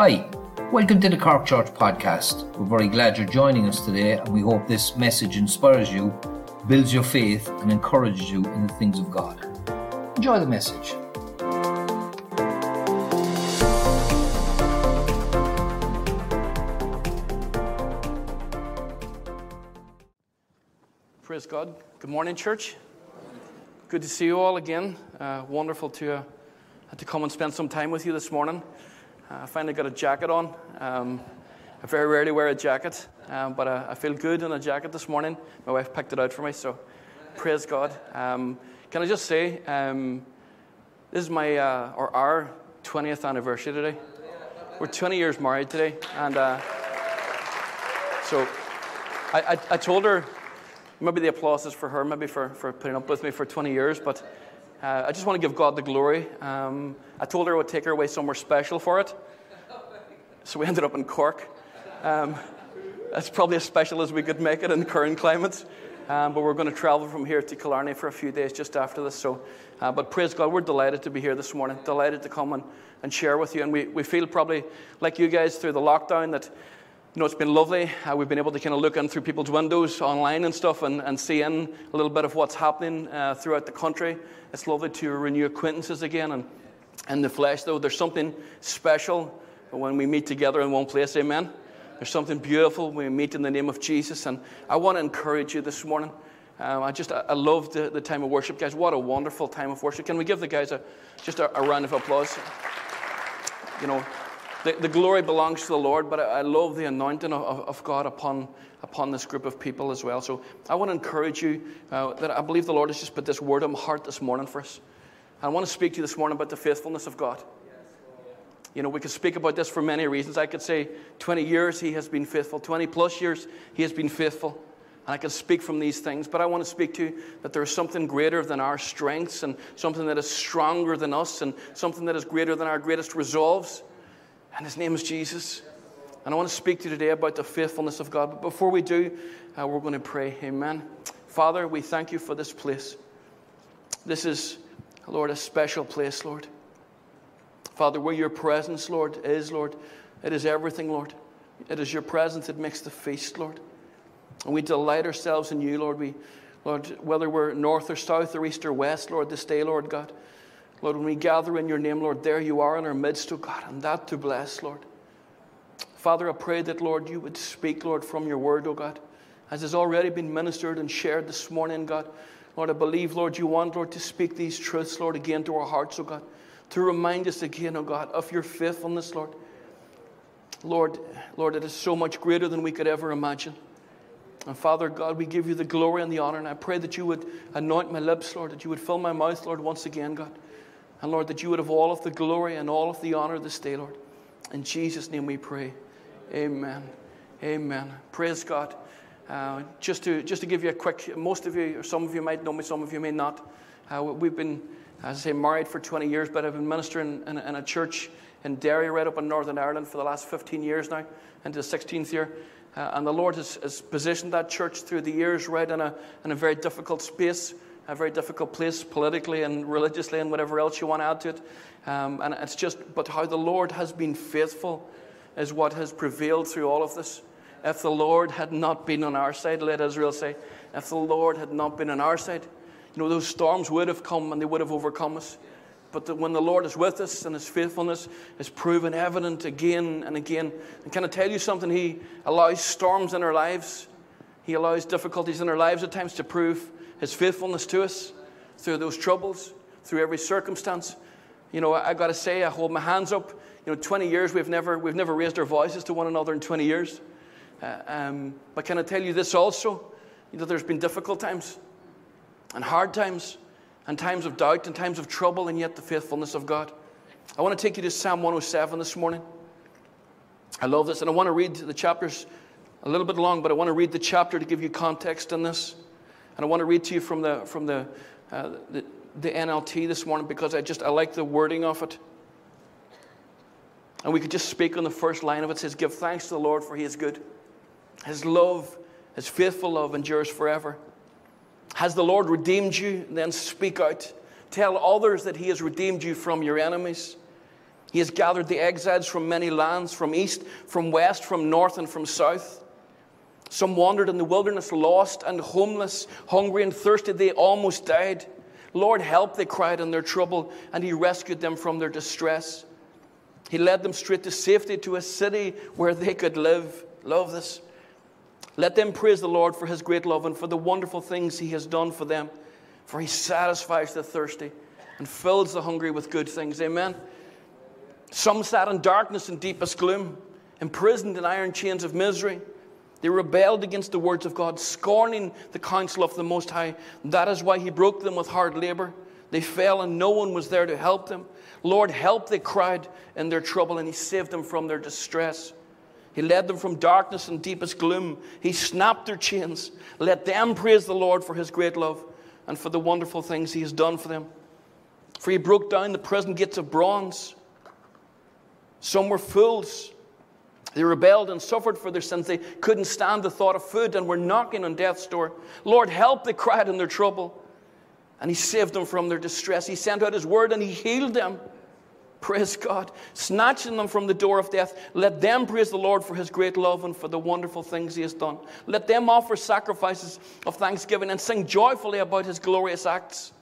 Hi, welcome to the Cork Church podcast. We're very glad you're joining us today, and we hope this message inspires you, builds your faith, and encourages you in the things of God. Enjoy the message. Praise God. Good morning, church. Good to see you all again. Wonderful to come and spend some time with you this morning. I finally got a jacket on. I very rarely wear a jacket, but I feel good in a jacket this morning. My wife picked it out for me, so praise God. Can I just say, this is my or our 20th anniversary today. We're 20 years married today, and so I told her, maybe the applause is for her, maybe for putting up with me for 20 years, but I just want to give God the glory. I told her I would take her away somewhere special for it. So we ended up in Cork. That's probably as special as we could make it in the current climate. But we're going to travel from here to Killarney for a few days just after this. So, but praise God, we're delighted to be here this morning. Delighted to come and share with you. And we feel probably like you guys through the lockdown that, you know, it's been lovely. We've been able to kind of look in through people's windows online and stuff and see in a little bit of what's happening throughout the country. It's lovely to renew acquaintances again. And in the flesh, though, there's something special when we meet together in one place. Amen. There's something beautiful when we meet in the name of Jesus. And I want to encourage you this morning. I love the time of worship, guys. What a wonderful time of worship. Can we give the guys a round of applause? You know, the glory belongs to the Lord, but I love the anointing of God upon this group of people as well. So I want to encourage you that I believe the Lord has just put this word on my heart this morning for us. I want to speak to you this morning about the faithfulness of God. You know, we could speak about this for many reasons. I could say 20 years he has been faithful, 20 plus years he has been faithful. And I can speak from these things, but I want to speak to you that there is something greater than our strengths and something that is stronger than us and something that is greater than our greatest resolves. And his name is Jesus. And I want to speak to you today about the faithfulness of God. But before we do, we're going to pray. Amen. Father, we thank you for this place. This is, Lord, a special place, Lord. Father, where your presence, Lord. It is everything, Lord. It is your presence that makes the feast, Lord. And we delight ourselves in you, Lord. Lord, whether we're north or south or east or west, Lord, this day, Lord God. Lord, when we gather in your name, Lord, there you are in our midst, oh God, and that to bless, Lord. Father, I pray that, Lord, you would speak, Lord, from your word, oh God, as has already been ministered and shared this morning, God. Lord, I believe, Lord, you want, Lord, to speak these truths, Lord, again to our hearts, oh God, to remind us again, oh God, of your faithfulness, Lord. Lord, it is so much greater than we could ever imagine. And Father God, we give you the glory and the honor, and I pray that you would anoint my lips, Lord, that you would fill my mouth, Lord, once again, God. And Lord, that you would have all of the glory and all of the honor this day, Lord. In Jesus' name we pray. Amen. Praise God. Just to give you a quick, most of you, or some of you might know me, some of you may not. We've been, as I say, married for 20 years, but I've been ministering in a church in Derry, right up in Northern Ireland, for the last 15 years now, into the 16th year. And the Lord has positioned that church through the years, right in a very difficult space. A very difficult place politically and religiously and whatever else you want to add to it. And it's just, but how the Lord has been faithful is what has prevailed through all of this. If the Lord had not been on our side, let Israel say, if the Lord had not been on our side, you know, those storms would have come and they would have overcome us. But when the Lord is with us and his faithfulness is proven evident again and again. And can I tell you something? He allows storms in our lives. He allows difficulties in our lives at times to prove his faithfulness to us through those troubles, through every circumstance. You know, I got to say, I hold my hands up. You know, 20 years, we've never raised our voices to one another in 20 years. But can I tell you this also? You know, there's been difficult times and hard times and times of doubt and times of trouble, and yet the faithfulness of God. I want to take you to Psalm 107 this morning. I love this, and I want to read the chapters a little bit long, but I want to read the chapter to give you context in this. And I want to read to you from the NLT this morning because I like the wording of it. And we could just speak on the first line of it. It says, give thanks to the Lord for he is good. His love, his faithful love endures forever. Has the Lord redeemed you? Then speak out. Tell others that he has redeemed you from your enemies. He has gathered the exiles from many lands, from east, from west, from north, and from south. Some wandered in the wilderness, lost and homeless, hungry and thirsty. They almost died. Lord, help, they cried in their trouble, and He rescued them from their distress. He led them straight to safety, to a city where they could live. Love this. Let them praise the Lord for His great love and for the wonderful things He has done for them. For He satisfies the thirsty and fills the hungry with good things. Amen. Some sat in darkness and deepest gloom, imprisoned in iron chains of misery. They rebelled against the words of God, scorning the counsel of the Most High. That is why He broke them with hard labor. They fell and no one was there to help them. Lord, help, they cried in their trouble, and He saved them from their distress. He led them from darkness and deepest gloom. He snapped their chains. Let them praise the Lord for His great love and for the wonderful things He has done for them. For He broke down the prison gates of bronze. Some were fools. They rebelled and suffered for their sins. They couldn't stand the thought of food and were knocking on death's door. Lord, help, they cried in their trouble. And He saved them from their distress. He sent out His word and He healed them. Praise God. Snatching them from the door of death. Let them praise the Lord for His great love and for the wonderful things He has done. Let them offer sacrifices of thanksgiving and sing joyfully about His glorious acts.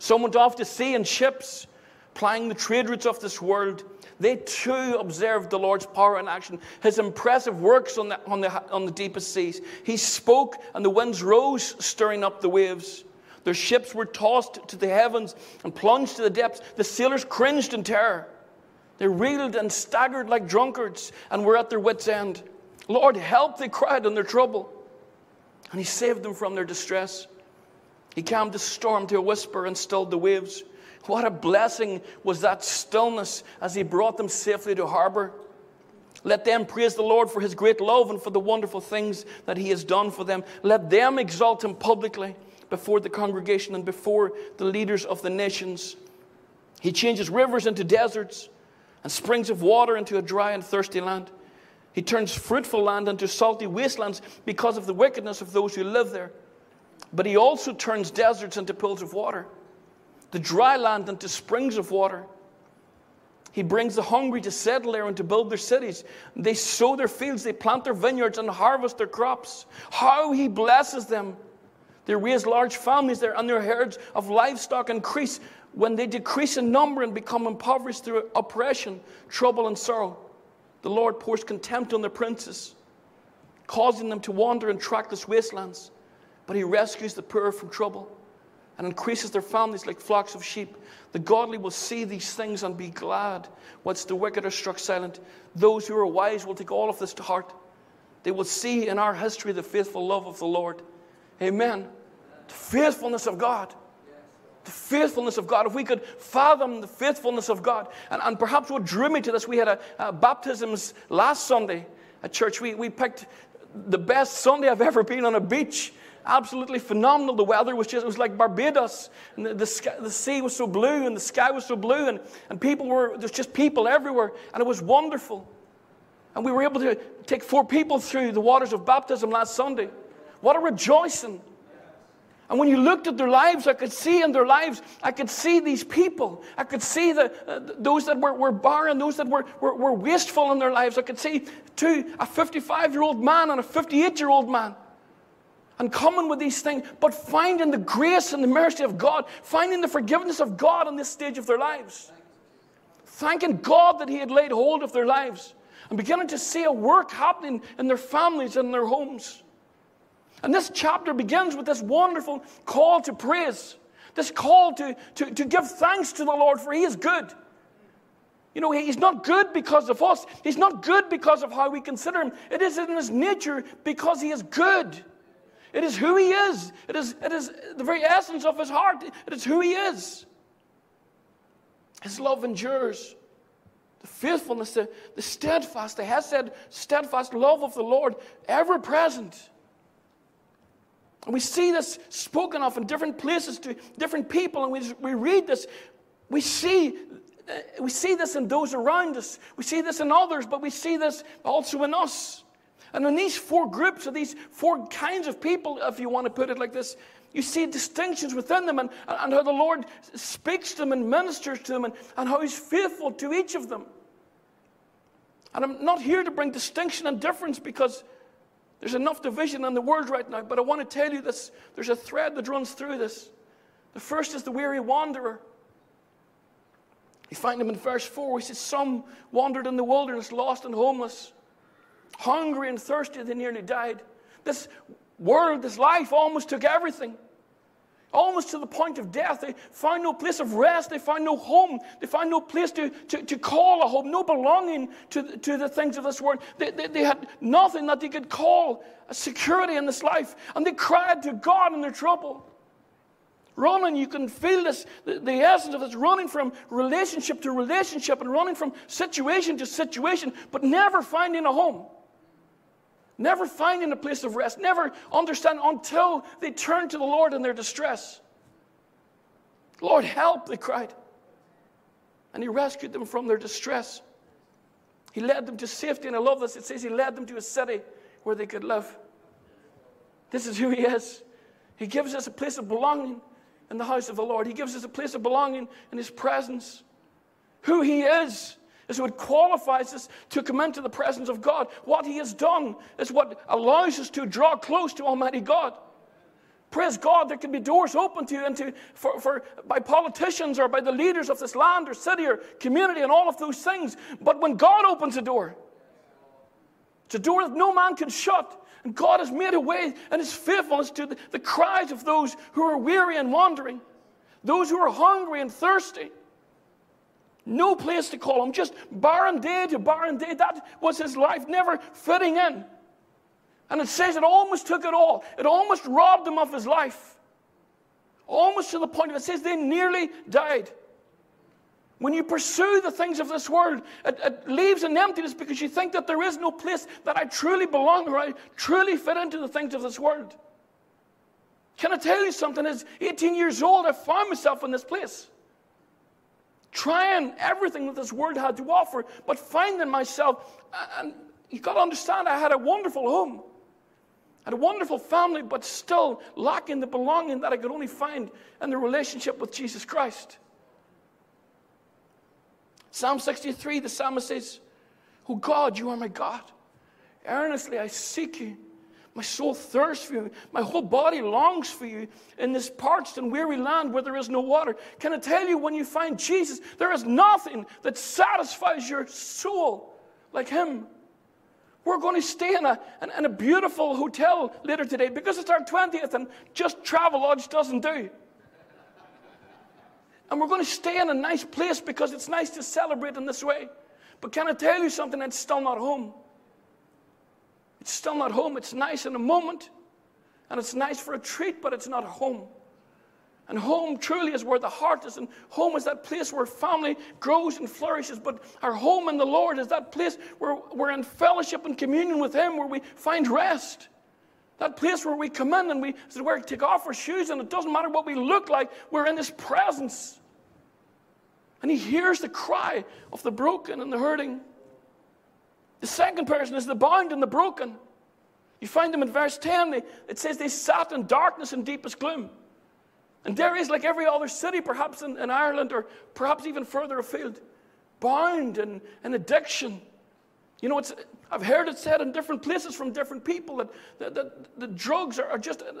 Some went off to sea in ships, plying the trade routes of this world. They too observed the Lord's power in action, His impressive works on the deepest seas. He spoke and the winds rose, stirring up the waves. Their ships were tossed to the heavens and plunged to the depths. The sailors cringed in terror. They reeled and staggered like drunkards and were at their wits' end. Lord, help, they cried in their trouble. And He saved them from their distress. He calmed the storm to a whisper and stilled the waves. What a blessing was that stillness as He brought them safely to harbor. Let them praise the Lord for His great love and for the wonderful things that He has done for them. Let them exalt Him publicly before the congregation and before the leaders of the nations. He changes rivers into deserts and springs of water into a dry and thirsty land. He turns fruitful land into salty wastelands because of the wickedness of those who live there. But He also turns deserts into pools of water, the dry land into springs of water. He brings the hungry to settle there and to build their cities. They sow their fields, they plant their vineyards and harvest their crops. How He blesses them. They raise large families there, and their herds of livestock increase when they decrease in number and become impoverished through oppression, trouble, and sorrow. The Lord pours contempt on their princes, causing them to wander in trackless wastelands. But He rescues the poor from trouble and increases their families like flocks of sheep. The godly will see these things and be glad, whilst the wicked are struck silent. Those who are wise will take all of this to heart. They will see in our history the faithful love of the Lord. Amen. The faithfulness of God. The faithfulness of God. If we could fathom the faithfulness of God. And perhaps what drew me to this, we had a baptisms last Sunday at church. We picked the best Sunday I've ever been on a beach. Absolutely phenomenal. The weather was just, it was like Barbados. And the sea was so blue and the sky was so blue. And there's just people everywhere. And it was wonderful. And we were able to take 4 people through the waters of baptism last Sunday. What a rejoicing. And when you looked at their lives, I could see these people. I could see those that were barren, those that were wasteful in their lives. I could see a 55-year-old man and a 58-year-old man. And coming with these things, but finding the grace and the mercy of God, finding the forgiveness of God on this stage of their lives. Thanking God that He had laid hold of their lives. And beginning to see a work happening in their families and in their homes. And this chapter begins with this wonderful call to praise. This call to give thanks to the Lord, for He is good. You know, He's not good because of us. He's not good because of how we consider Him. It is in His nature, because He is good. It is who He is. It is the very essence of His heart. It is who He is. His love endures. The faithfulness, the steadfast, the hesed, steadfast love of the Lord, ever present. And we see this spoken of in different places to different people. And we read this. We see this in those around us. We see this in others, but we see this also in us. And in these 4 groups, or these 4 kinds of people, if you want to put it like this, You see distinctions within them, and how the Lord speaks to them and ministers to them, and how he's faithful to each of them. And I'm not here to bring distinction and difference, because there's enough division in the world right now. But I want to tell you this. There's a thread that runs through this. The first is the weary wanderer. You find him in verse 4. He says, some wandered in the wilderness, lost and homeless. Hungry and thirsty, they nearly died. This world, this life almost took everything. Almost to the point of death. They found no place of rest. They found no home. They found no place to call a home, no belonging to the things of this world. They had nothing that they could call a security in this life. And they cried to God in their trouble. Running, you can feel this, the essence of this, running from relationship to relationship and running from situation to situation, but never finding a home. Never finding a place of rest, never understanding until they turned to the Lord in their distress. Lord, help, they cried. And he rescued them from their distress. He led them to safety, and I love this. It says he led them to a city where they could live. This is who he is. He gives us a place of belonging in the house of the Lord. He gives us a place of belonging in his presence. Who he is what qualifies us to come into the presence of God. What he has done is what allows us to draw close to Almighty God. Praise God, there can be doors open to you by politicians or by the leaders of this land or city or community and all of those things. But when God opens a door, it's a door that no man can shut. And God has made a way in his faithfulness to the cries of those who are weary and wandering, those who are hungry and thirsty. No place to call him, just barren day to barren day. That was his life, never fitting in. And it says it almost took it all. It almost robbed him of his life. Almost to the point of it says they nearly died. When you pursue the things of this world, it leaves an emptiness because you think that there is no place that I truly belong or I truly fit into the things of this world. Can I tell you something? As 18 years old, I found myself in this place, trying everything that this world had to offer, but finding myself, and you've got to understand, I had a wonderful home, I had a wonderful family, but still lacking the belonging that I could only find in the relationship with Jesus Christ. Psalm 63, the psalmist says, "Oh God, you are my God. Earnestly I seek you. My soul thirsts for you. My whole body longs for you in this parched and weary land where there is no water." Can I tell you, when you find Jesus, there is nothing that satisfies your soul like him. We're going to stay in a beautiful hotel later today because it's our 20th and just Travelodge doesn't do. And we're going to stay in a nice place because it's nice to celebrate in this way. But can I tell you something? It's still not home. It's still not home. It's nice in a moment, and it's nice for a treat, but it's not home. And home truly is where the heart is, and home is that place where family grows and flourishes. But our home in the Lord is that place where we're in fellowship and communion with him, where we find rest. That place where we come in and we take off our shoes, and it doesn't matter what we look like, we're in his presence. And he hears the cry of the broken and the hurting. The second person is the bound and the broken. You find them in verse 10. It says they sat in darkness and deepest gloom. And there is, like every other city, perhaps in Ireland or perhaps even further afield, bound in addiction. You know, I've heard it said in different places from different people that the drugs are just an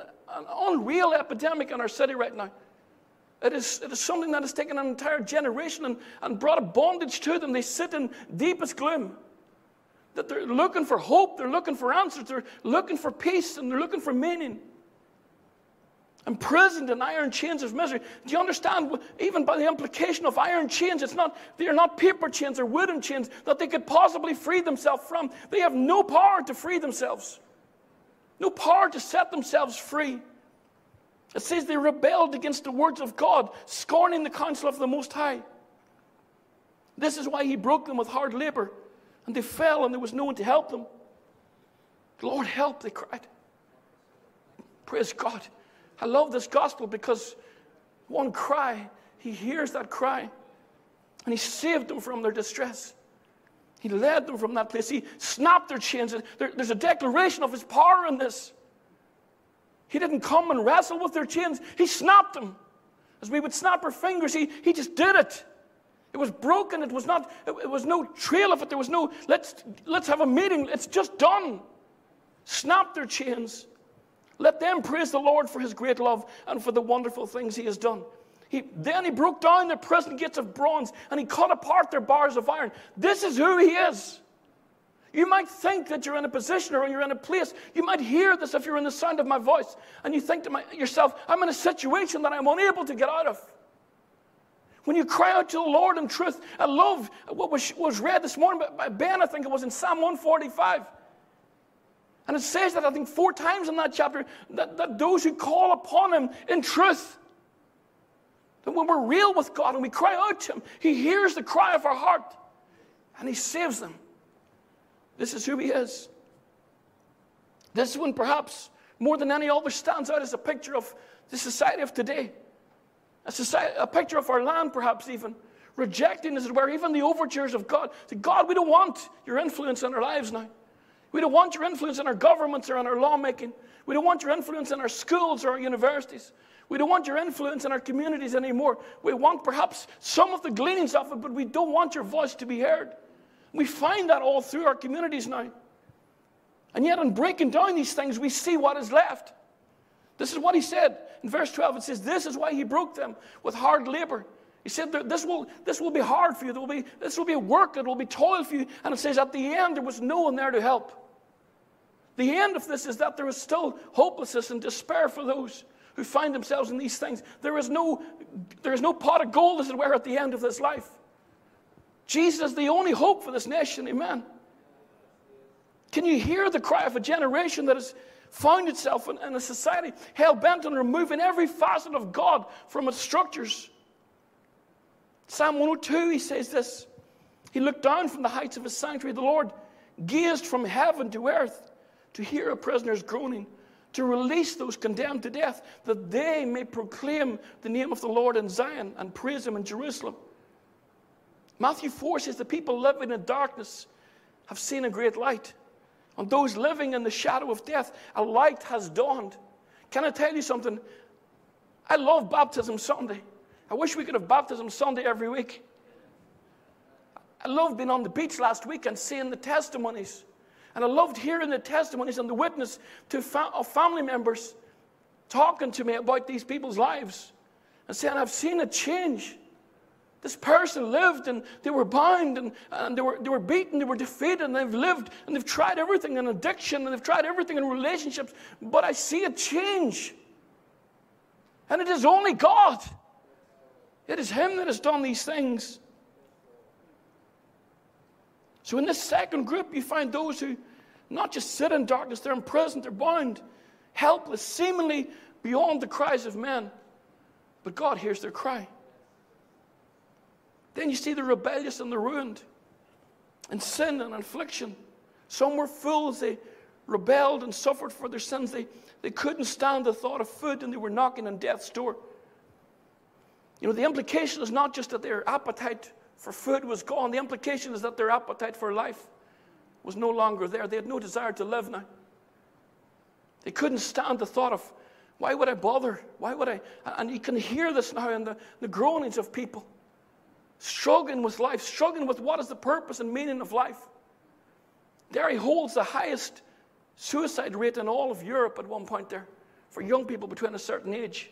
unreal epidemic in our city right now. It is something that has taken an entire generation and brought a bondage to them. They sit in deepest gloom. That they're looking for hope, they're looking for answers, they're looking for peace, and they're looking for meaning. Imprisoned in iron chains of misery. Do you understand, even by the implication of iron chains, they're not paper chains or wooden chains that they could possibly free themselves from. They have no power to free themselves. No power to set themselves free. It says they rebelled against the words of God, scorning the counsel of the Most High. This is why he broke them with hard labor. And they fell, and there was no one to help them. "Lord, help," they cried. Praise God. I love this gospel because one cry, he hears that cry, and he saved them from their distress. He led them from that place. He snapped their chains. There's a declaration of his power in this. He didn't come and wrestle with their chains. He snapped them. As we would snap our fingers, he just did it. It was broken. It was not, it was no trail of it. There was no, let's have a meeting. It's just done. Snap their chains. Let them praise the Lord for his great love and for the wonderful things he has done. Then he broke down the prison gates of bronze and he cut apart their bars of iron. This is who he is. You might think that you're in a position or you're in a place. You might hear this if you're in the sound of my voice. And you think to yourself, I'm in a situation that I'm unable to get out of. When you cry out to the Lord in truth, I love what was read this morning by Ben, I think it was in Psalm 145. And it says that I think 4 times in that chapter that those who call upon him in truth, that when we're real with God and we cry out to him, he hears the cry of our heart and he saves them. This is who he is. This one perhaps more than any other stands out as a picture of the society of today. A picture of our land perhaps even. Rejecting, as it were, even the overtures of God. To God, we don't want your influence in our lives now. We don't want your influence in our governments or in our lawmaking. We don't want your influence in our schools or our universities. We don't want your influence in our communities anymore. We want perhaps some of the gleanings of it, but we don't want your voice to be heard. We find that all through our communities now. And yet in breaking down these things, we see what is left. This is what he said. In verse 12, it says, this is why he broke them with hard labor. He said, this will be hard for you. This will be a work. It will be toil for you. And it says, at the end, there was no one there to help. The end of this is that there is still hopelessness and despair for those who find themselves in these things. There is no pot of gold, as it were, at the end of this life. Jesus is the only hope for this nation. Amen. Can you hear the cry of a generation that has found itself in a society hell-bent on removing every facet of God from its structures? Psalm 102, he says this. He looked down from the heights of his sanctuary. The Lord gazed from heaven to earth to hear a prisoner's groaning, to release those condemned to death, that they may proclaim the name of the Lord in Zion and praise him in Jerusalem. Matthew 4 says, the people living in darkness have seen a great light. On those living in the shadow of death, a light has dawned. Can I tell you something? I love Baptism Sunday. I wish we could have Baptism Sunday every week. I loved being on the beach last week and seeing the testimonies. And I loved hearing the testimonies and the witness of family members talking to me about these people's lives and saying, I've seen a change. This person lived and they were bound and they were beaten, they were defeated, and they've lived and they've tried everything in addiction and they've tried everything in relationships, but I see a change. And it is only God. It is him that has done these things. So in this second group, you find those who not just sit in darkness, they're imprisoned, they're bound, helpless, seemingly beyond the cries of men. But God hears their cry. Then you see the rebellious and the ruined, in sin and affliction. Some were fools. They rebelled and suffered for their sins. They couldn't stand the thought of food, and they were knocking on death's door. You know, the implication is not just that their appetite for food was gone. The implication is that their appetite for life was no longer there. They had no desire to live now. They couldn't stand the thought of, why would I bother? Why would I? And you can hear this now in the groanings of people. Struggling with life, struggling with what is the purpose and meaning of life. There he holds the highest suicide rate in all of Europe at one point there for young people between a certain age.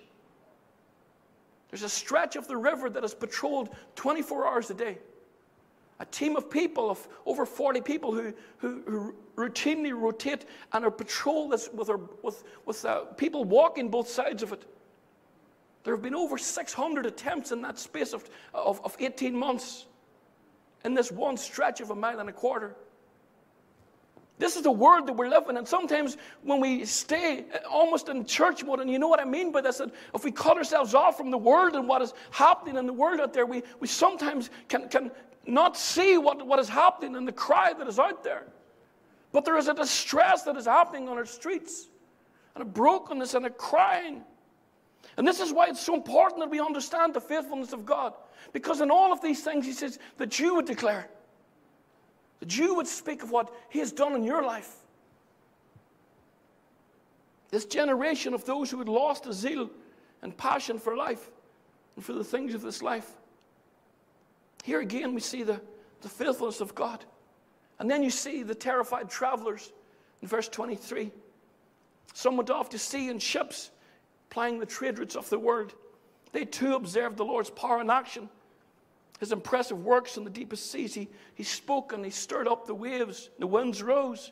There's a stretch of the river that is patrolled 24 hours a day. A team of people, of over 40 people who routinely rotate and are patrolled with people walking both sides of it. There have been over 600 attempts in that space of 18 months in this one stretch of 1.25 miles. This is the world that we're living in. And sometimes when we stay almost in church mode, and you know what I mean by this, that if we cut ourselves off from the world and what is happening in the world out there, we sometimes can not see what is happening and the cry that is out there. But there is a distress that is happening on our streets, and a brokenness and a crying. And this is why it's so important that we understand the faithfulness of God. Because in all of these things, he says that you would declare. That you would speak of what he has done in your life. This generation of those who had lost a zeal and passion for life and for the things of this life. Here again we see the faithfulness of God. And then you see the terrified travelers in verse 23. Some went off to sea in ships, plying the trade routes of the world. They too observed the Lord's power in action, his impressive works in the deepest seas. He spoke and he stirred up the waves. The winds rose.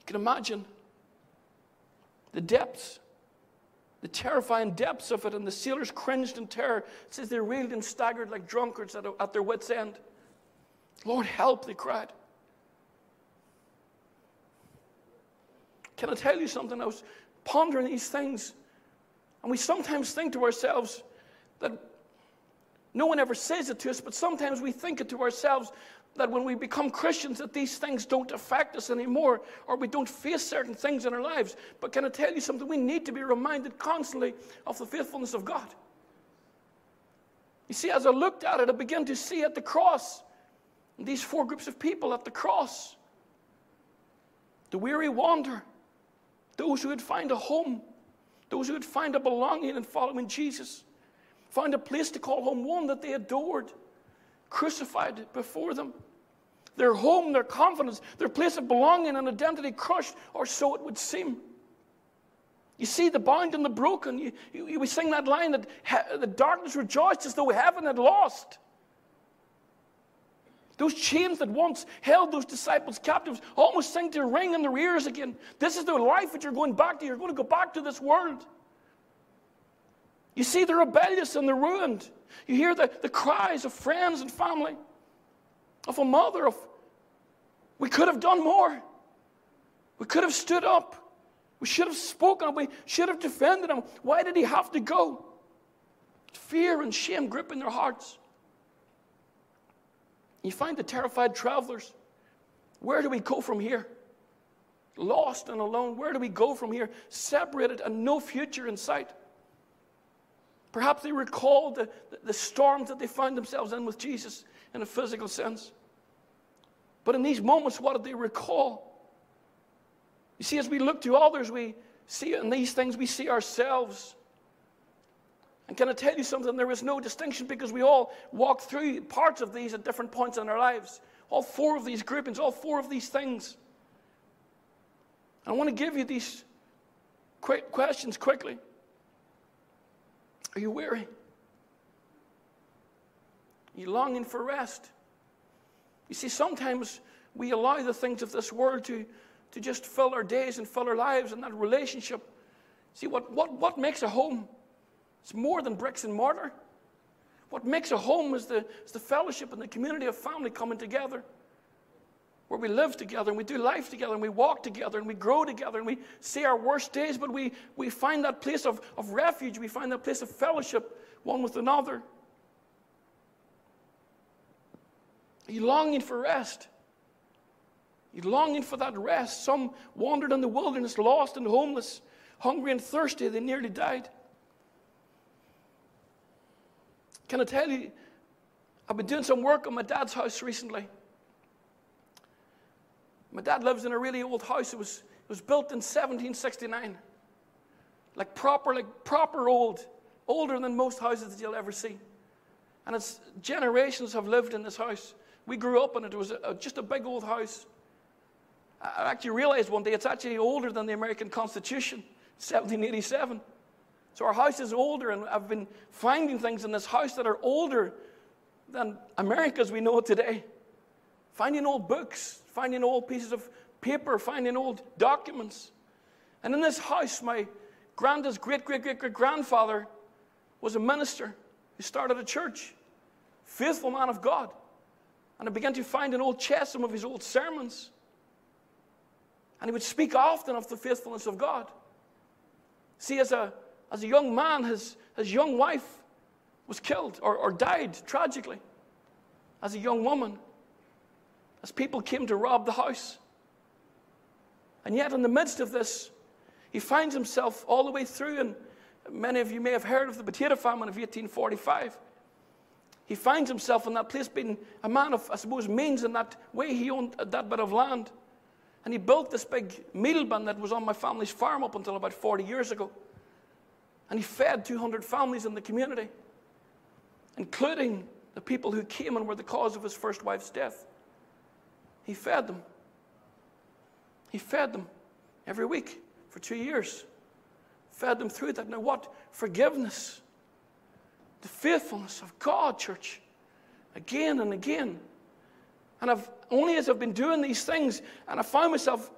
You can imagine the depths, the terrifying depths of it, and the sailors cringed in terror. It says they reeled and staggered like drunkards at their wits' end. Lord, help, they cried. Can I tell you something? I was pondering these things, and we sometimes think to ourselves that no one ever says it to us, but sometimes we think it to ourselves that when we become Christians that these things don't affect us anymore, or we don't face certain things in our lives. But can I tell you something? We need to be reminded constantly of the faithfulness of God. You see, as I looked at it, I began to see at the cross, these four groups of people at the cross: the weary wanderer, those who would find a home, those who would find a belonging in following Jesus, found a place to call home, one that they adored, crucified before them. Their home, their confidence, their place of belonging and identity crushed, or so it would seem. You see, the bound and the broken. We sing that line that the darkness rejoiced as though heaven had lost. Those chains that once held those disciples captives almost seem to ring in their ears again. This is the life that you're going back to. You're going to go back to this world. You see, they're rebellious and they're ruined. You hear the cries of friends and family, of a mother, of, we could have done more. We could have stood up. We should have spoken. We should have defended him. Why did he have to go? Fear and shame gripping their hearts. You find the terrified travelers. Where do we go from here? Lost and alone. Where do we go from here? Separated and no future in sight. Perhaps they recalled the storms that they found themselves in with Jesus in a physical sense. But in these moments, what did they recall? You see, as we look to others, we see in these things, we see ourselves. And can I tell you something? There is no distinction, because we all walk through parts of these at different points in our lives. All four of these groupings, all four of these things. I want to give you these quick questions quickly. Are you weary? Are you longing for rest? You see, sometimes we allow the things of this world to just fill our days and fill our lives and that relationship. See, what makes a home? It's more than bricks and mortar. What makes a home is the fellowship and the community of family coming together, where we live together and we do life together and we walk together and we grow together and we see our worst days, but we find that place of refuge. We find that place of fellowship one with another. Are you longing for rest? Are you longing for that rest? Some wandered in the wilderness, lost and homeless, hungry and thirsty. They nearly died. Can I tell you, I've been doing some work on my dad's house recently. My dad lives in a really old house. It was built in 1769. Like proper old. Older than most houses that you'll ever see. And it's generations have lived in this house. We grew up in it. It was just a big old house. I actually realized one day it's actually older than the American Constitution, 1787. So our house is older, and I've been finding things in this house that are older than America as we know it today. Finding old books, finding old pieces of paper, finding old documents. And in this house, my granddad's great-great-great-great-grandfather was a minister who started a church, faithful man of God. And I began to find an old chest, some of his old sermons. And he would speak often of the faithfulness of God. See, as a young man, his young wife was killed or died tragically as a young woman, as people came to rob the house. And yet in the midst of this, he finds himself all the way through, and many of you may have heard of the potato famine of 1845. He finds himself in that place being a man of, I suppose, means in that way. He owned that bit of land. And he built this big meal bin that was on my family's farm up until about 40 years ago. And he fed 200 families in the community, including the people who came and were the cause of his first wife's death. He fed them. He fed them every week for 2 years. Fed them through that. Now what? Forgiveness. The faithfulness of God, church. Again and again. And as I've been doing these things, and I found myself,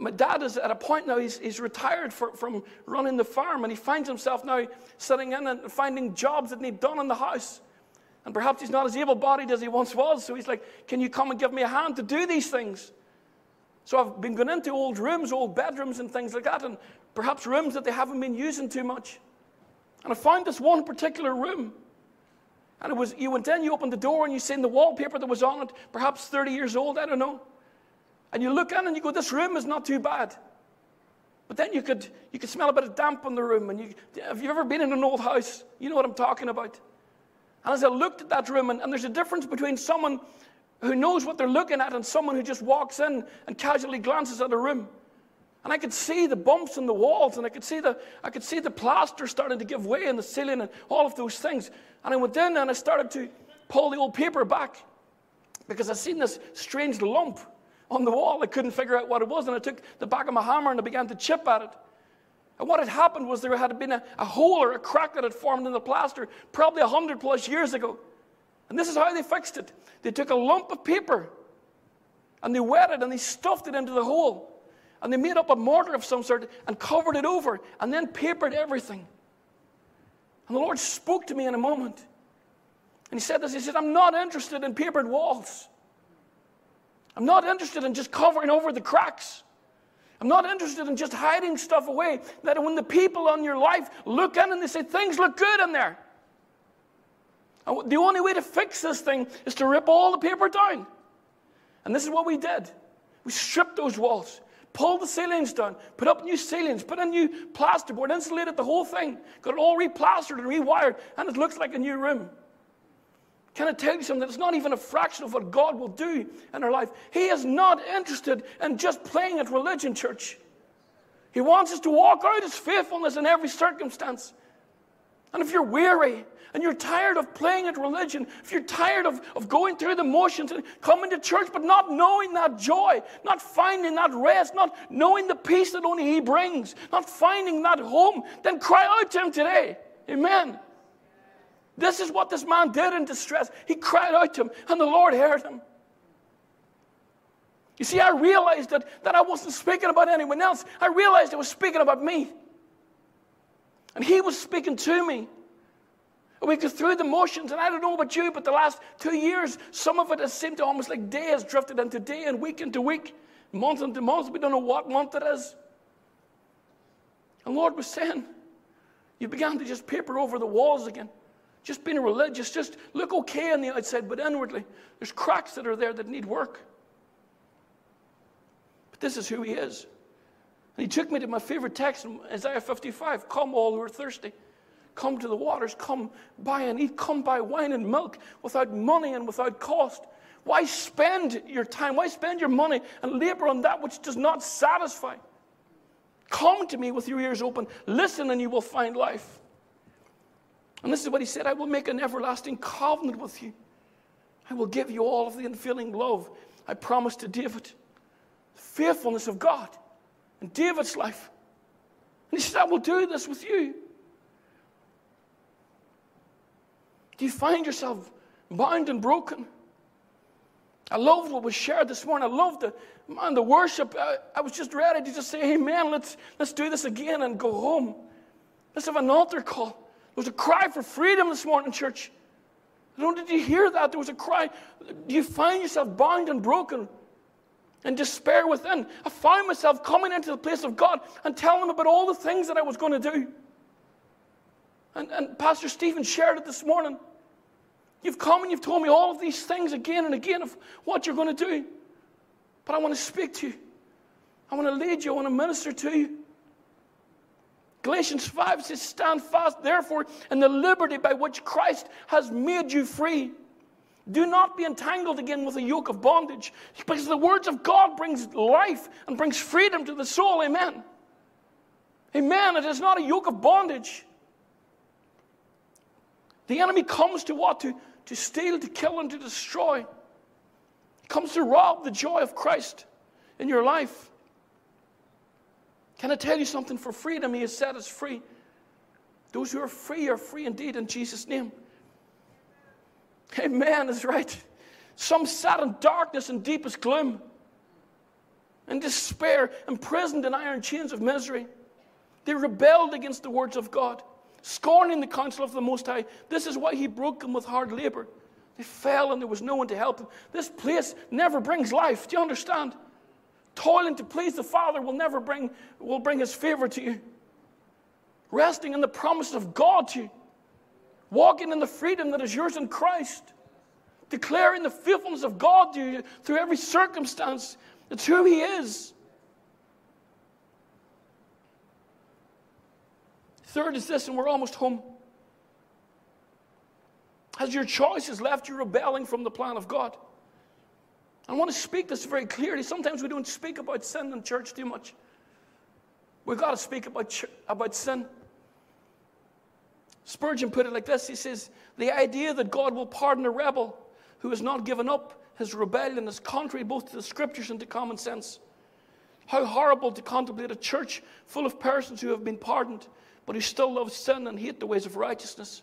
my dad is at a point now, he's retired from running the farm, and he finds himself now sitting in and finding jobs that need done in the house. And perhaps he's not as able-bodied as he once was, so he's like, can you come and give me a hand to do these things? So I've been going into old rooms, old bedrooms and things like that, and perhaps rooms that they haven't been using too much. And I found this one particular room. And you went in, you opened the door, and you seen the wallpaper that was on it, perhaps 30 years old, I don't know. And you look in and you go, this room is not too bad. But then you could smell a bit of damp in the room. And if you've ever been in an old house, you know what I'm talking about. And as I looked at that room, and there's a difference between someone who knows what they're looking at and someone who just walks in and casually glances at a room. And I could see the bumps in the walls, and I could see the plaster starting to give way in the ceiling and all of those things. And I went in and I started to pull the old paper back because I seen this strange lump on the wall. I couldn't figure out what it was, and I took the back of my hammer and I began to chip at it. And what had happened was there had been a hole or a crack that had formed in the plaster probably 100+ years ago. And this is how they fixed it. They took a lump of paper and they wet it and they stuffed it into the hole. And they made up a mortar of some sort and covered it over and then papered everything. And the Lord spoke to me in a moment. And he said this, he said, I'm not interested in papered walls. I'm not interested in just covering over the cracks. I'm not interested in just hiding stuff away that when the people on your life look in and they say, things look good in there. And the only way to fix this thing is to rip all the paper down. And this is what we did. We stripped those walls. Pulled the ceilings down, put up new ceilings, put in new plasterboard, insulated the whole thing, got it all replastered and rewired, and it looks like a new room. Can I tell you something? It's not even a fraction of what God will do in our life. He is not interested in just playing at religion, church. He wants us to walk out his faithfulness in every circumstance. And if you're weary and you're tired of playing at religion, if you're tired of going through the motions and coming to church but not knowing that joy, not finding that rest, not knowing the peace that only he brings, not finding that home, then cry out to him today. Amen. This is what this man did in distress. He cried out to him and the Lord heard him. You see, I realized that I wasn't speaking about anyone else. I realized I was speaking about me. And he was speaking to me. We go through the motions, and I don't know about you, but the last 2 years, some of it has seemed to almost like day has drifted into day and week into week, month into month. We don't know what month it is. And the Lord was saying, you began to just paper over the walls again, just being religious, just look okay on the outside, but inwardly, there's cracks that are there that need work. But this is who he is. And he took me to my favorite text in Isaiah 55, come all who are thirsty. Come to the waters, come buy and eat, come buy wine and milk without money and without cost. Why spend your time? Why spend your money and labor on that which does not satisfy? Come to me with your ears open. Listen and you will find life. And this is what he said, I will make an everlasting covenant with you. I will give you all of the unfailing love I promised to David. The faithfulness of God in David's life. And he said, I will do this with you. Do you find yourself bound and broken? I loved what was shared this morning. I loved the worship. I was just ready to just say, amen, let's do this again and go home. Let's have an altar call. There was a cry for freedom this morning, church. I don't know, did you hear that? There was a cry. Do you find yourself bound and broken and despair within? I found myself coming into the place of God and telling him about all the things that I was going to do. And Pastor Stephen shared it this morning. You've come and you've told me all of these things again and again of what you're going to do. But I want to speak to you. I want to lead you. I want to minister to you. Galatians 5 says, stand fast, therefore, in the liberty by which Christ has made you free. Do not be entangled again with a yoke of bondage, because the words of God brings life and brings freedom to the soul. Amen. Amen. It is not a yoke of bondage. The enemy comes to what? To steal, to kill, and to destroy. He comes to rob the joy of Christ in your life. Can I tell you something? For freedom, He has set us free. Those who are free indeed in Jesus' name. Amen is right. Some sat in darkness and deepest gloom, in despair, imprisoned in iron chains of misery. They rebelled against the words of God, scorning the counsel of the Most High. This is why He broke them with hard labor. They fell and there was no one to help them. This place never brings life. Do you understand? Toiling to please the Father will bring His favor to you. Resting in the promises of God to you. Walking in the freedom that is yours in Christ. Declaring the faithfulness of God to you through every circumstance. It's who He is. Third is this, and we're almost home. Has your choices left you rebelling from the plan of God? I want to speak this very clearly. Sometimes we don't speak about sin in church too much. We've got to speak about sin. Spurgeon put it like this. He says, the idea that God will pardon a rebel who has not given up his rebellion is contrary both to the scriptures and to common sense. How horrible to contemplate a church full of persons who have been pardoned, but who still love sin and hate the ways of righteousness.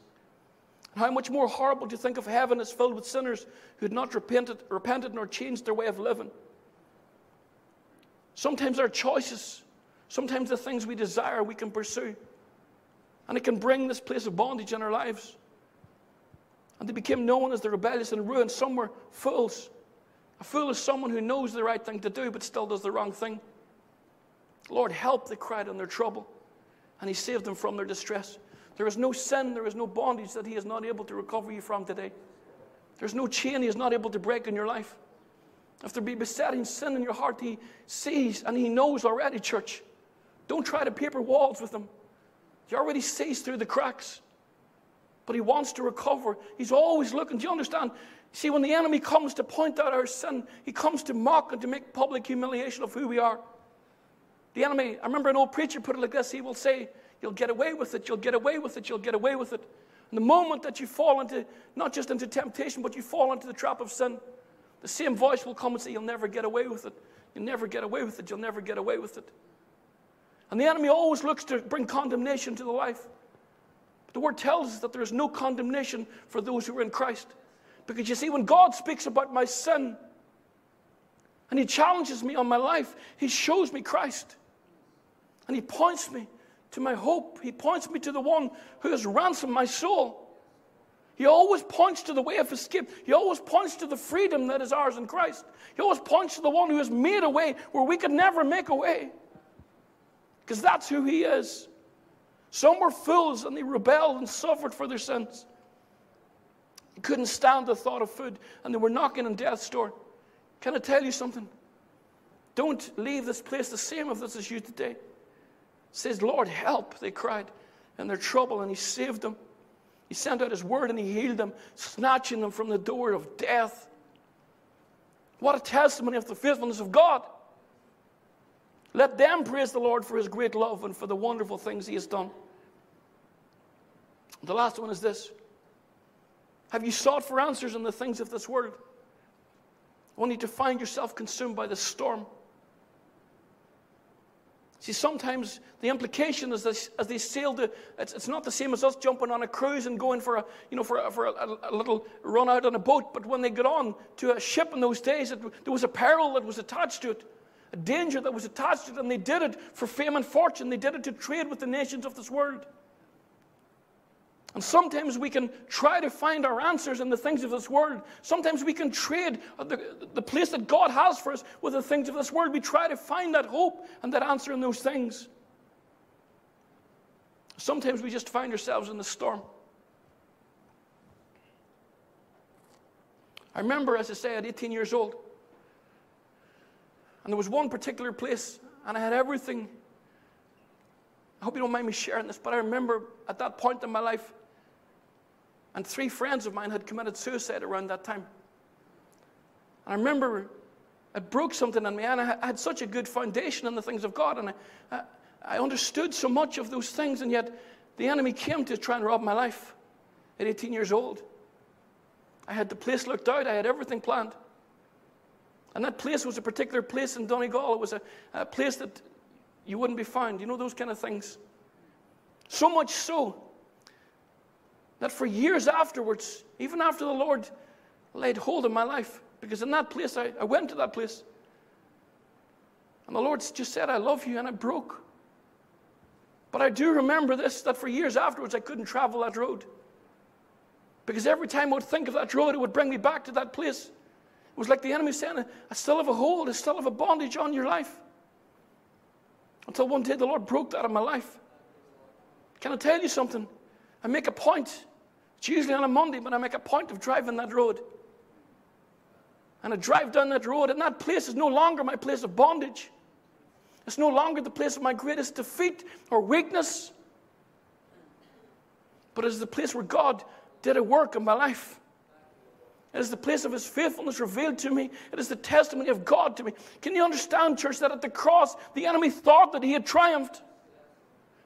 And how much more horrible to think of heaven as filled with sinners who had not repented nor changed their way of living. Sometimes our choices, sometimes the things we desire, we can pursue. And it can bring this place of bondage in our lives. And they became known as the rebellious and ruined. Some were fools. A fool is someone who knows the right thing to do, but still does the wrong thing. Lord, help, they cried in their trouble. And He saved them from their distress. There is no sin, there is no bondage that He is not able to recover you from today. There's no chain He is not able to break in your life. If there be besetting sin in your heart, He sees and He knows already, church. Don't try to paper walls with Him. He already sees through the cracks. But He wants to recover. He's always looking. Do you understand? See, when the enemy comes to point out our sin, he comes to mock and to make public humiliation of who we are. The enemy, I remember an old preacher put it like this. He will say, you'll get away with it, you'll get away with it, you'll get away with it. And the moment that you fall into, not just into temptation, but you fall into the trap of sin, the same voice will come and say, you'll never get away with it. You'll never get away with it, you'll never get away with it. And the enemy always looks to bring condemnation to the life. But the Word tells us that there is no condemnation for those who are in Christ. Because you see, when God speaks about my sin, and He challenges me on my life, He shows me Christ. And He points me to my hope. He points me to the one who has ransomed my soul. He always points to the way of escape. He always points to the freedom that is ours in Christ. He always points to the one who has made a way where we could never make a way. Because that's who He is. Some were fools and they rebelled and suffered for their sins. They couldn't stand the thought of food and they were knocking on death's door. Can I tell you something? Don't leave this place the same if this is you today. It says, Lord, help, they cried in their trouble, and He saved them. He sent out His word and He healed them, snatching them from the door of death. What a testimony of the faithfulness of God. Let them praise the Lord for His great love and for the wonderful things He has done. The last one is this. Have you sought for answers in the things of this world, only to find yourself consumed by the storm? See, sometimes the implication is that as they sail, it's not the same as us jumping on a cruise and going for a little run out on a boat. But when they got on to a ship in those days, there was a peril that was attached to it, a danger that was attached to it, and they did it for fame and fortune. They did it to trade with the nations of this world. And sometimes we can try to find our answers in the things of this world. Sometimes we can trade the place that God has for us with the things of this world. We try to find that hope and that answer in those things. Sometimes we just find ourselves in the storm. I remember, as I say, at 18 years old, and there was one particular place, and I had everything. I hope you don't mind me sharing this, but I remember at that point in my life, and 3 friends of mine had committed suicide around that time. I remember it broke something in me, and I had such a good foundation in the things of God, and I understood so much of those things, and yet the enemy came to try and rob my life at 18 years old. I had the place looked out. I had everything planned. And that place was a particular place in Donegal. It was a place that you wouldn't be found. You know, those kind of things. So much so that for years afterwards, even after the Lord laid hold of my life, because in that place, I went to that place. And the Lord just said, I love you, and I broke. But I do remember this, that for years afterwards, I couldn't travel that road. Because every time I would think of that road, it would bring me back to that place. It was like the enemy saying, I still have a hold, I still have a bondage on your life. Until one day the Lord broke that in my life. Can I tell you something? I make a point. It's usually on a Monday, but I make a point of driving that road. And I drive down that road, and that place is no longer my place of bondage. It's no longer the place of my greatest defeat or weakness. But it's the place where God did a work in my life. It is the place of his faithfulness revealed to me. It is the testimony of God to me. Can you understand, church, that at the cross, the enemy thought that he had triumphed.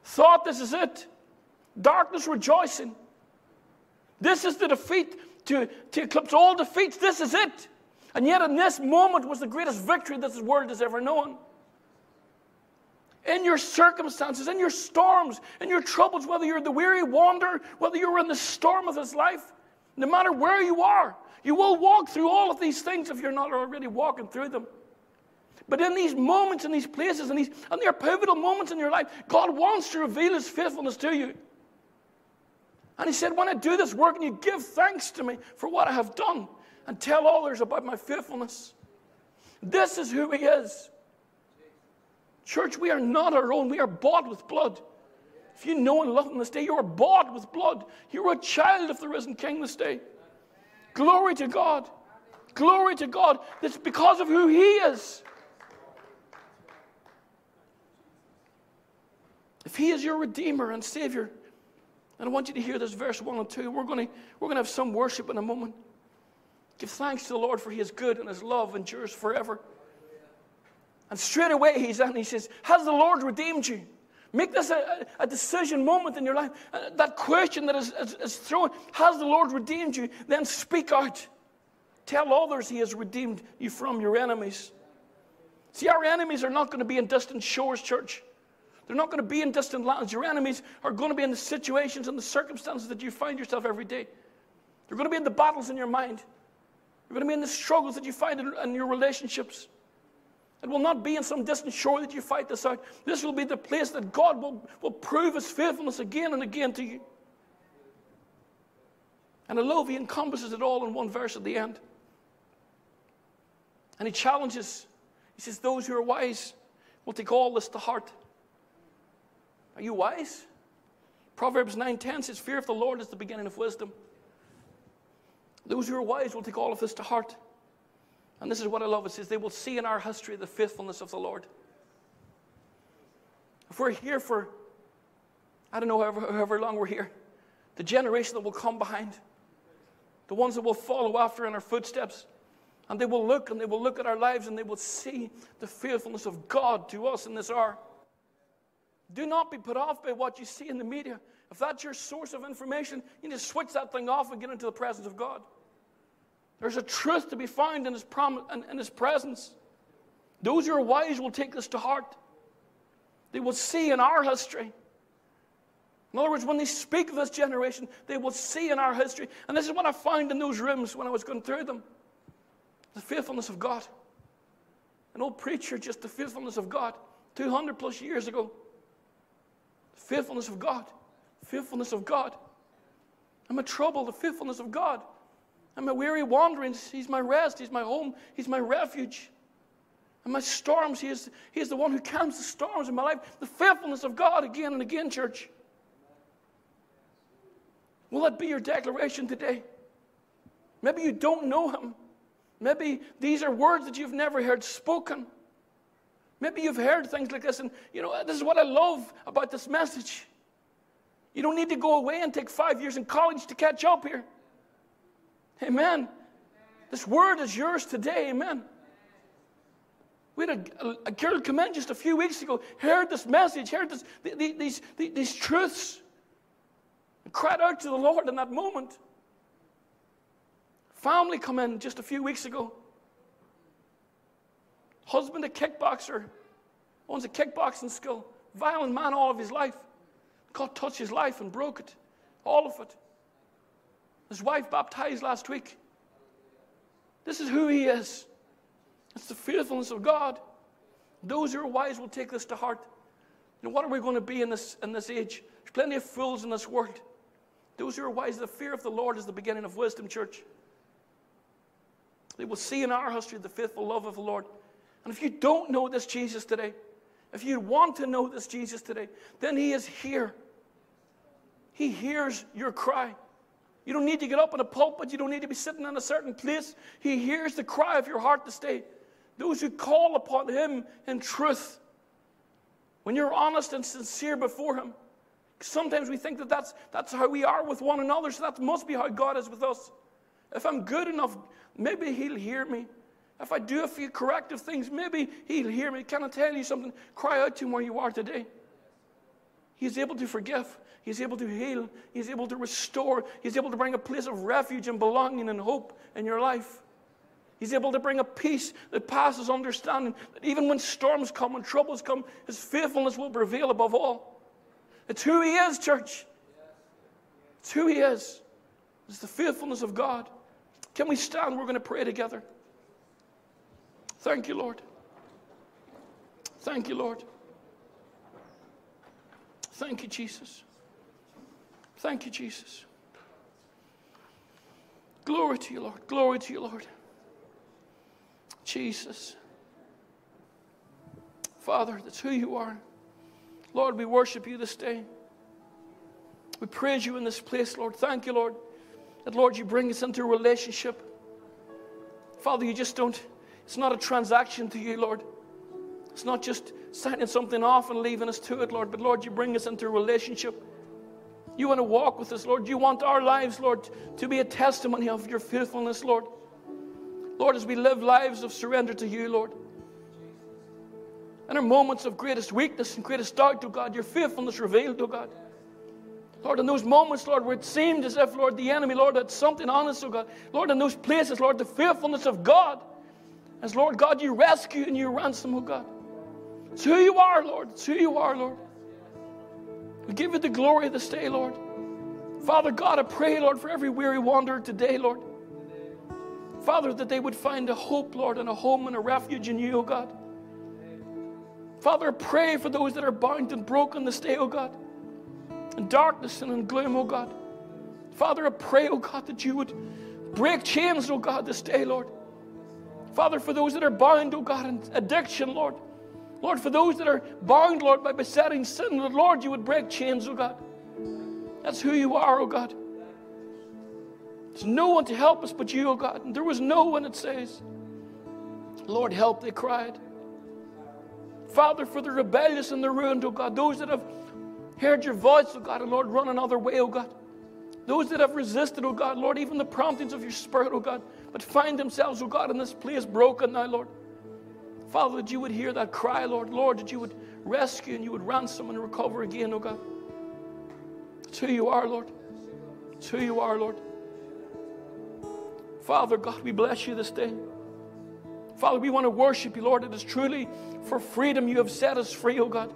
Thought this is it. Darkness rejoicing. This is the defeat to eclipse all defeats. This is it. And yet in this moment was the greatest victory that this world has ever known. In your circumstances, in your storms, in your troubles, whether you're the weary wanderer, whether you're in the storm of this life, no matter where you are, you will walk through all of these things if you're not already walking through them. But in these moments, in these places, and they're pivotal moments in your life, God wants to reveal his faithfulness to you. And he said, when I do this work and you give thanks to me for what I have done and tell others about my faithfulness. This is who he is. Church, we are not our own. We are bought with blood. If you know and love him this day, you are bought with blood. You are a child of the risen King this day. Glory to God. Glory to God. It's because of who he is. If he is your Redeemer and Savior, and I want you to hear this verse 1 and 2. We're going to have some worship in a moment. Give thanks to the Lord for he is good and his love endures forever. And straight away he says, has the Lord redeemed you? Make this a decision moment in your life. That question that is thrown, has the Lord redeemed you? Then speak out. Tell others he has redeemed you from your enemies. See, our enemies are not going to be in distant shores, church. They're not going to be in distant lands. Your enemies are going to be in the situations and the circumstances that you find yourself every day. They're going to be in the battles in your mind. They're going to be in the struggles that you find in your relationships. It will not be in some distant shore that you fight this out. This will be the place that God will prove his faithfulness again and again to you. And I love he encompasses it all in one verse at the end. And he challenges. He says, those who are wise will take all this to heart. Are you wise? Proverbs 9.10 says, fear of the Lord is the beginning of wisdom. Those who are wise will take all of this to heart. And this is what I love. It says they will see in our history the faithfulness of the Lord. If we're here for, I don't know, however long we're here, the generation that will come behind, the ones that will follow after in our footsteps, and they will look at our lives and they will see the faithfulness of God to us in this hour. Do not be put off by what you see in the media. If that's your source of information, you need to switch that thing off and get into the presence of God. There's a truth to be found in his presence. Those who are wise will take this to heart. They will see in our history. In other words, when they speak of this generation, they will see in our history. And this is what I found in those rooms when I was going through them. The faithfulness of God. An old preacher, just the faithfulness of God. 200 plus years ago. The faithfulness of God. Faithfulness of God. I'm in trouble, the faithfulness of God. And my weary wanderings, he's my rest, he's my home, he's my refuge. And my storms, he is the one who calms the storms in my life. The faithfulness of God again and again, church. Will that be your declaration today? Maybe you don't know him. Maybe these are words that you've never heard spoken. Maybe you've heard things like this, and you know, this is what I love about this message. You don't need to go away and take 5 years in college to catch up here. Amen. This word is yours today, amen. We had a girl come in just a few weeks ago, heard this message, heard this, these truths, and cried out to the Lord in that moment. Family come in just a few weeks ago. Husband a kickboxer, owns a kickboxing school, violent man all of his life. God touched his life and broke it, all of it. His wife baptized last week. This is who he is. It's the faithfulness of God. Those who are wise will take this to heart. You know, what are we going to be in this age? There's plenty of fools in this world. Those who are wise, the fear of the Lord is the beginning of wisdom, church. They will see in our history the faithful love of the Lord. And if you don't know this Jesus today, if you want to know this Jesus today, then he is here. He hears your cry. You don't need to get up in a pulpit. You don't need to be sitting in a certain place. He hears the cry of your heart this day. Those who call upon him in truth, when you're honest and sincere before him, sometimes we think that that's how we are with one another, so that must be how God is with us. If I'm good enough, maybe he'll hear me. If I do a few corrective things, maybe he'll hear me. Can I tell you something? Cry out to him where you are today. He's able to forgive. He's able to heal. He's able to restore. He's able to bring a place of refuge and belonging and hope in your life. He's able to bring a peace that passes understanding. That even when storms come and troubles come, his faithfulness will prevail above all. It's who he is, church. It's who he is. It's the faithfulness of God. Can we stand? We're going to pray together. Thank you, Lord. Thank you, Lord. Thank you, Jesus. Thank you, Jesus. Glory to you, Lord. Glory to you, Lord. Jesus. Father, that's who you are. Lord, we worship you this day. We praise you in this place, Lord. Thank you, Lord, that, Lord, you bring us into a relationship. Father, you just don't. It's not a transaction to you, Lord. It's not just signing something off and leaving us to it, Lord. But, Lord, you bring us into a relationship. You want to walk with us, Lord. You want our lives, Lord, to be a testimony of your faithfulness, Lord. Lord, as we live lives of surrender to you, Lord. In our moments of greatest weakness and greatest doubt, oh God, your faithfulness revealed, oh God. Lord, in those moments, Lord, where it seemed as if, Lord, the enemy, Lord, had something on us, oh God. Lord, in those places, Lord, the faithfulness of God. As Lord God, you rescue and you ransom, oh God. It's who you are, Lord. It's who you are, Lord. We give you the glory this day, Lord. Father God, I pray, Lord, for every weary wanderer today, Lord. Father, that they would find a hope, Lord, and a home and a refuge in you, oh God. Father, I pray for those that are bound and broken this day, oh God. In darkness and in gloom, oh God. Father, I pray, oh God, that you would break chains, oh God, this day, Lord. Father, for those that are bound, oh God, in addiction, Lord. Lord, for those that are bound, Lord, by besetting sin, Lord, you would break chains, oh God. That's who you are, oh God. There's no one to help us but you, oh God. And there was no one, it says. Lord, help, they cried. Father, for the rebellious and the ruined, oh God. Those that have heard your voice, oh God, and Lord, run another way, oh God. Those that have resisted, oh God, Lord, even the promptings of your Spirit, oh God, but find themselves, oh God, in this place broken now, Lord. Father, that you would hear that cry, Lord. Lord, that you would rescue and you would ransom and recover again, oh God. It's who you are, Lord. It's who you are, Lord. Father God, we bless you this day. Father, we want to worship you, Lord. It is truly for freedom you have set us free, oh God.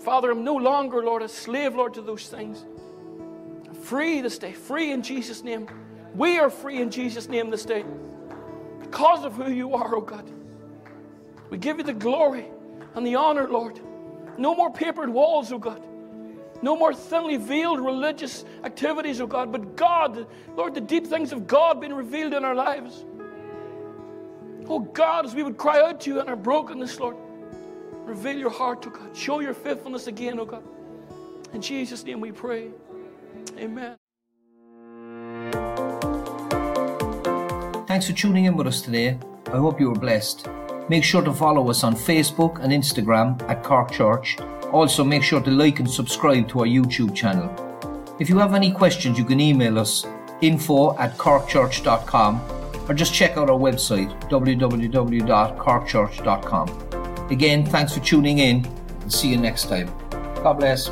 Father, I'm no longer, Lord, a slave, Lord, to those things. Free this day, free in Jesus' name. We are free in Jesus' name this day because of who you are, oh God. We give you the glory and the honor, Lord. No more papered walls, oh God. No more thinly veiled religious activities, oh God. But God, Lord, the deep things of God being revealed in our lives. Oh God, as we would cry out to you in our brokenness, Lord, reveal your heart, oh God. Show your faithfulness again, oh God. In Jesus' name we pray. Amen. Thanks for tuning in with us today. I hope you were blessed. Make sure to follow us on Facebook and Instagram at Cork Church. Also, make sure to like and subscribe to our YouTube channel. If you have any questions, you can email us info@corkchurch.com, or just check out our website, www.corkchurch.com. Again, thanks for tuning in, and see you next time. God bless.